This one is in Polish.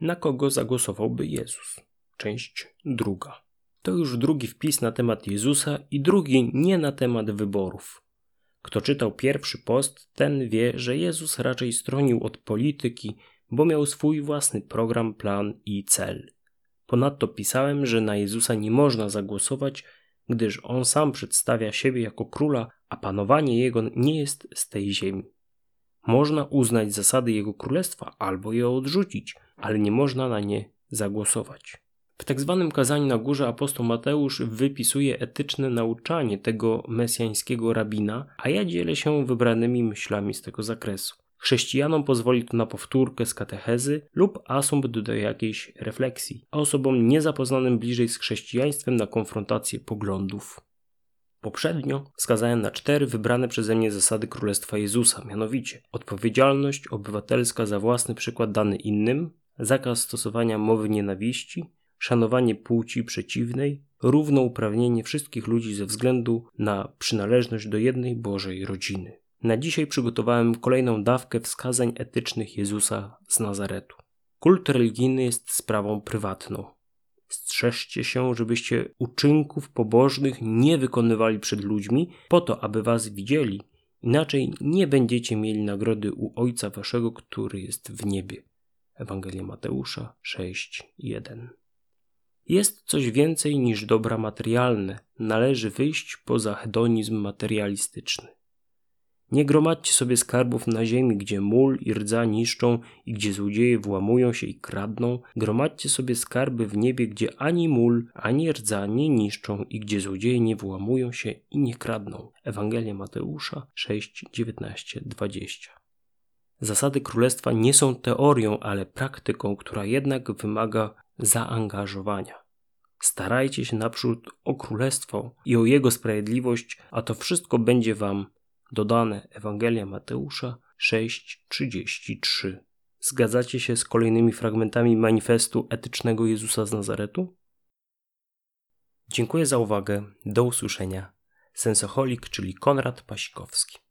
Na kogo zagłosowałby Jezus? Część druga. To już drugi wpis na temat Jezusa i drugi nie na temat wyborów. Kto czytał pierwszy post, ten wie, że Jezus raczej stronił od polityki, bo miał swój własny program, plan i cel. Ponadto pisałem, że na Jezusa nie można zagłosować, gdyż On sam przedstawia siebie jako króla, a panowanie Jego nie jest z tej ziemi. Można uznać zasady Jego królestwa albo je odrzucić, ale nie można na nie zagłosować. W tak zwanym Kazaniu na górze apostoł Mateusz wypisuje etyczne nauczanie tego mesjańskiego rabina, a ja dzielę się wybranymi myślami z tego zakresu. Chrześcijanom pozwoli to na powtórkę z katechezy lub asumpt do jakiejś refleksji, a osobom niezapoznanym bliżej z chrześcijaństwem na konfrontację poglądów. Poprzednio wskazałem na 4 wybrane przeze mnie zasady Królestwa Jezusa, mianowicie odpowiedzialność obywatelska za własny przykład dany innym, zakaz stosowania mowy nienawiści, szanowanie płci przeciwnej, równouprawnienie wszystkich ludzi ze względu na przynależność do jednej Bożej rodziny. Na dzisiaj przygotowałem kolejną dawkę wskazań etycznych Jezusa z Nazaretu. Kult religijny jest sprawą prywatną. Strzeżcie się, żebyście uczynków pobożnych nie wykonywali przed ludźmi po to, aby was widzieli. Inaczej nie będziecie mieli nagrody u Ojca waszego, który jest w niebie. Ewangelia Mateusza 6:1. Jest coś więcej niż dobra materialne. Należy wyjść poza hedonizm materialistyczny. Nie gromadźcie sobie skarbów na ziemi, gdzie mól i rdza niszczą i gdzie złodzieje włamują się i kradną. Gromadźcie sobie skarby w niebie, gdzie ani mól, ani rdza nie niszczą i gdzie złodzieje nie włamują się i nie kradną. Ewangelia Mateusza 6:19-20. Zasady królestwa nie są teorią, ale praktyką, która jednak wymaga zaangażowania. Starajcie się naprzód o królestwo i o jego sprawiedliwość, a to wszystko będzie wam dodane. Ewangelia Mateusza 6:33. Zgadzacie się z kolejnymi fragmentami manifestu etycznego Jezusa z Nazaretu? Dziękuję za uwagę. Do usłyszenia. Sensoholik, czyli Konrad Pasikowski.